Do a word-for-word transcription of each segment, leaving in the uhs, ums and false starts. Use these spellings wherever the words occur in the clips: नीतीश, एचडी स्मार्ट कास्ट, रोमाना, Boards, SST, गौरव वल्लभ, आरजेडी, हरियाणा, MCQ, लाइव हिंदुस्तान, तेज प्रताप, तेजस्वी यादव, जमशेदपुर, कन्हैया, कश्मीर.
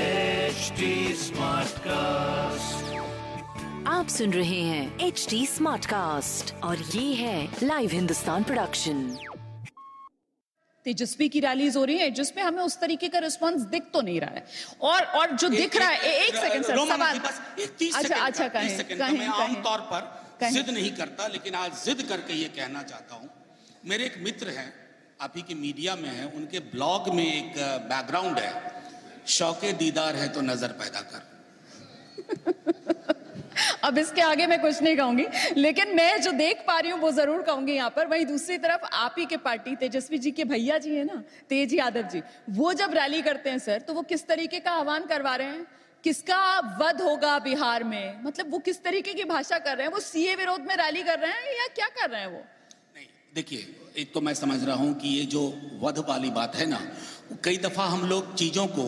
एचडी स्मार्ट कास्ट, आप सुन रहे हैं एचडी स्मार्ट कास्ट और ये है लाइव हिंदुस्तान प्रोडक्शन। तेजस्वी की रैलीज हो रही है जिसमें हमें उस तरीके का रिस्पांस दिख तो नहीं रहा है और और जो दिख रहा है एक सेकंड सर सवाल अच्छा अच्छा कहें आमतौर पर जिद नहीं करता, लेकिन आज जिद करके ये कहना चाहता हूँ। मेरे एक मित्र हैं, आप ही के मीडिया में है, उनके ब्लॉग में एक बैकग्राउंड है, शौके दीदार है तो नजर पैदा कर। अब इसके आगे मैं कुछ नहीं कहूंगी, लेकिन मैं जो देख पा रही हूँ वो जरूर कहूंगी यहाँ पर। वहीं दूसरी तरफ आप ही के पार्टी तेजस्वी जी के भैया जी है ना, तेज यादव जी, वो जब रैली करते हैं सर तो वो किस तरीके का आह्वान करवा रहे हैं, किसका वध होगा बिहार में, मतलब वो किस तरीके की भाषा कर रहे हैं, वो सीए विरोध में रैली कर रहे हैं या क्या कर रहे हैं वो? देखिए, एक तो मैं समझ रहा हूँ कि ये जो वध वाली बात है ना, कई दफ़ा हम लोग चीज़ों को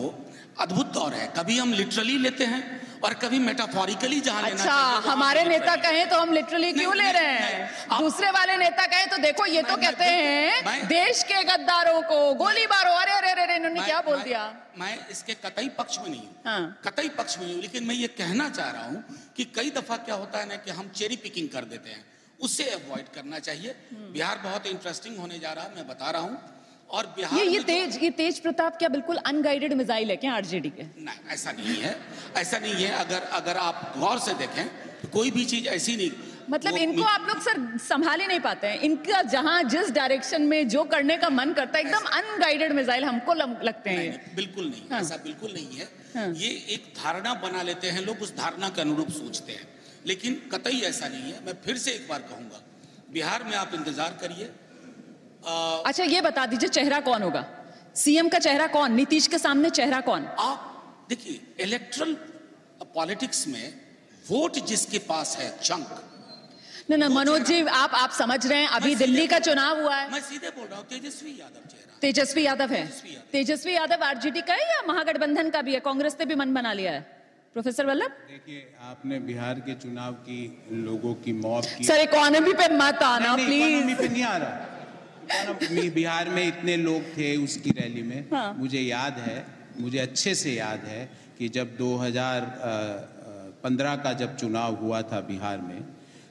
अद्भुत तौर है, कभी हम लिटरली लेते हैं और कभी मेटाफोरिकली जहाँ लेना अच्छा, चाहिए। हमारे नेता कहें तो हम लिटरली क्यों ले रहे हैं, दूसरे वाले नेता कहें तो देखो ये तो कहते हैं देश के गद्दारों को गोलीबारों, अरे अरे अरे इन्होंने क्या बोल दिया। मैं इसके कतई पक्ष में नहीं हूँ, कतई पक्ष में नहीं हूँ, लेकिन मैं ये कहना चाह रहा हूँ कि कई दफ़ा क्या होता है ना कि हम चेरी पिकिंग कर देते हैं, उससे अवॉइड करना चाहिए। बिहार बहुत इंटरेस्टिंग होने जा रहा है, मैं बता रहा हूँ। और बिहार ये, ये तेज ये तेज प्रताप क्या बिल्कुल अनगाइडेड मिसाइल है क्या आरजेडी के? नहीं, ऐसा नहीं है, ऐसा नहीं है। अगर अगर आप गौर से देखें तो कोई भी चीज ऐसी नहीं, मतलब इनको आप लोग सर संभाल ही नहीं पाते हैं, इनका जहाँ जिस डायरेक्शन में जो करने का मन करता है एकदम अनगाइडेड मिसाइल हमको लगते हैं। बिल्कुल नहीं, ऐसा बिल्कुल नहीं है। ये एक धारणा बना लेते हैं लोग, उस धारणा के अनुरूप सोचते हैं, लेकिन कतई ऐसा नहीं है। मैं फिर से एक बार कहूंगा, बिहार में आप इंतजार करिए। आ... अच्छा ये बता दीजिए चेहरा कौन होगा, सीएम का चेहरा कौन, नीतीश के सामने चेहरा कौन? आप देखिए, इलेक्ट्रल पॉलिटिक्स में वोट जिसके पास है चंक ना ना मनोज जी, आप आप समझ रहे हैं, अभी दिल्ली का चुनाव हुआ है। मैं सीधे बोल रहा हूँ, तेजस्वी यादव चेहरा, तेजस्वी यादव है। तेजस्वी यादव आरजेडी का है या महागठबंधन का भी है, कांग्रेस ने भी मन बना लिया है? प्रोफेसर वल्लभ, देखिए आपने बिहार के चुनाव की लोगों की मौत की सर, इकोनॉमी पे मत आना प्लीज, इकोनॉमी पे नहीं आ रहा। बिहार में इतने लोग थे उसकी रैली में, हाँ। मुझे याद है, मुझे अच्छे से याद है कि जब दो हज़ार पंद्रह का जब चुनाव हुआ था बिहार में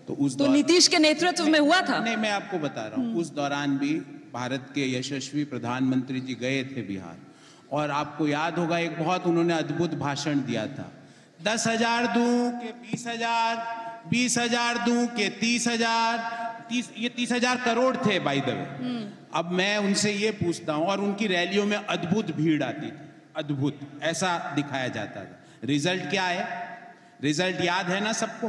तो उस तो नीतीश के नेतृत्व में हुआ था। नहीं, मैं आपको बता रहा हूँ, उस दौरान भी भारत के यशस्वी प्रधानमंत्री जी गए थे बिहार, और आपको याद होगा एक बहुत उन्होंने अद्भुत भाषण दिया था, दस हजार दूं के बीस हजार, बीस हजार दूं के तीस हजार, तीस ये तीस हजार करोड़ थे बाय द वे। अब मैं उनसे ये पूछता हूँ, और उनकी रैलियों में अद्भुत भीड़ आती थी, अद्भुत ऐसा दिखाया जाता था, रिजल्ट क्या है, रिजल्ट याद है ना सबको।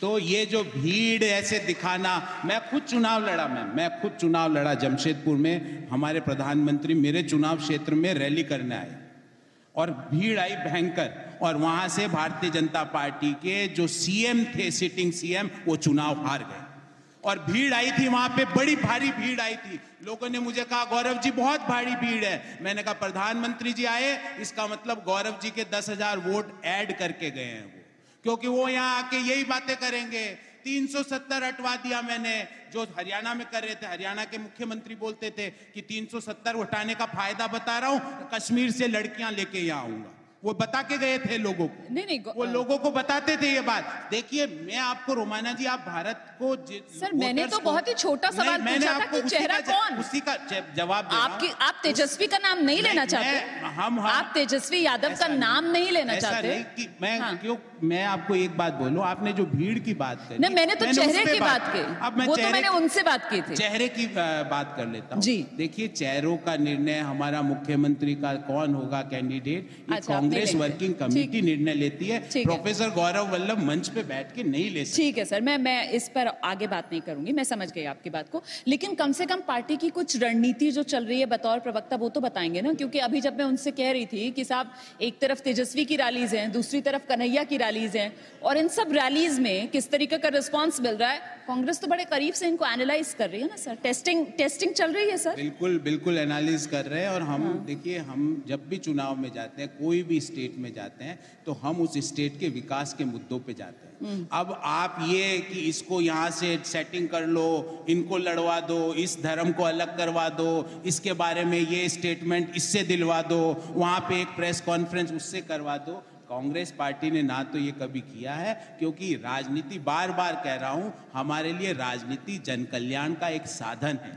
तो ये जो भीड़ ऐसे दिखाना, मैं खुद चुनाव लड़ा, मैं मैं खुद चुनाव लड़ा जमशेदपुर में, हमारे प्रधानमंत्री मेरे चुनाव क्षेत्र में रैली करने आए और भीड़ आई भयंकर, और वहां से भारतीय जनता पार्टी के जो सीएम थे, सिटिंग सीएम, वो चुनाव हार गए, और भीड़ आई थी वहां पे, बड़ी भारी भीड़ आई थी। लोगों ने मुझे कहा गौरव जी बहुत भारी भीड़ है, मैंने कहा प्रधानमंत्री जी आए इसका मतलब गौरव जी के दस हजार वोट ऐड करके गए हैं वो, क्योंकि वो यहाँ आके यही बातें करेंगे, तीन सौ सत्तर हटवा दिया मैंने, जो हरियाणा में कर रहे थे, हरियाणा के मुख्यमंत्री बोलते थे कि तीन सौ सत्तर हटाने का फायदा बता रहा हूँ, कश्मीर से लड़कियां लेके यहाँ आऊंगा, वो बता के गए थे लोगों को। नहीं नहीं, वो लोगों को बताते थे ये बात। देखिए मैं आपको, रोमाना जी, आप भारत को सर, मैंने तो बहुत ही छोटा सवाल पूछा था कि चेहरा कौन, उसी का जवाब आपकी, आप तेजस्वी का नाम नहीं लेना चाहते, हम आप तेजस्वी यादव का नाम नहीं लेना चाहते। मैं क्यों, मैं आपको एक बात बोलूं, आपने जो भीड़ की बात करी, मैंने तो चेहरे की बात की, अब मैंने उनसे बात की थी, चेहरे की बात कर लेता हूँ जी। देखिए चेहरों का निर्णय हमारा मुख्यमंत्री का कौन होगा कैंडिडेट, कांग्रेस वर्किंग कमेटी निर्णय लेती है, प्रोफेसर गौरव वल्लभ मंच पे बैठ के नहीं ले सकते। ठीक है सर, मैं मैं इस पर आगे बात नहीं करूंगी, मैं समझ गई आपकी बात को, लेकिन कम से कम पार्टी की कुछ रणनीति जो चल रही है बतौर प्रवक्ता वो तो बताएंगे ना, क्योंकि अभी जब मैं उनसे कह रही थी कि साहब एक तरफ तेजस्वी की रैलीज हैं, दूसरी तरफ कन्हैया की रैलीज हैं, और इन सब रैलीज में किस तरीके का रिस्पांस मिल रहा है, कांग्रेस तो बड़े करीब से इनको एनालाइज कर रही है ना सर, टेस्टिंग टेस्टिंग चल रही है सर। बिल्कुल बिल्कुल एनालिज कर रहे हैं, और हम हाँ। देखिए, हम जब भी चुनाव में जाते हैं, कोई भी स्टेट में जाते हैं, तो हम उस स्टेट के विकास के मुद्दों पे जाते हैं। अब आप ये कि इसको यहाँ से सेटिंग कर लो, इनको लड़वा दो, इस धर्म को अलग करवा दो, इसके बारे में ये स्टेटमेंट इससे दिलवा दो, वहाँ पे एक प्रेस कॉन्फ्रेंस उससे करवा दो, कांग्रेस पार्टी ने ना तो ये कभी किया है, क्योंकि राजनीति, बार बार कह रहा हूं, हमारे लिए राजनीति जनकल्याण का एक साधन है,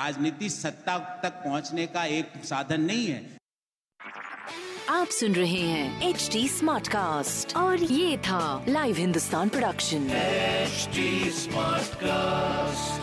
राजनीति सत्ता तक पहुंचने का एक साधन नहीं है। आप सुन रहे हैं एचडी स्मार्ट कास्ट और ये था लाइव हिंदुस्तान production एचडी स्मार्ट कास्ट।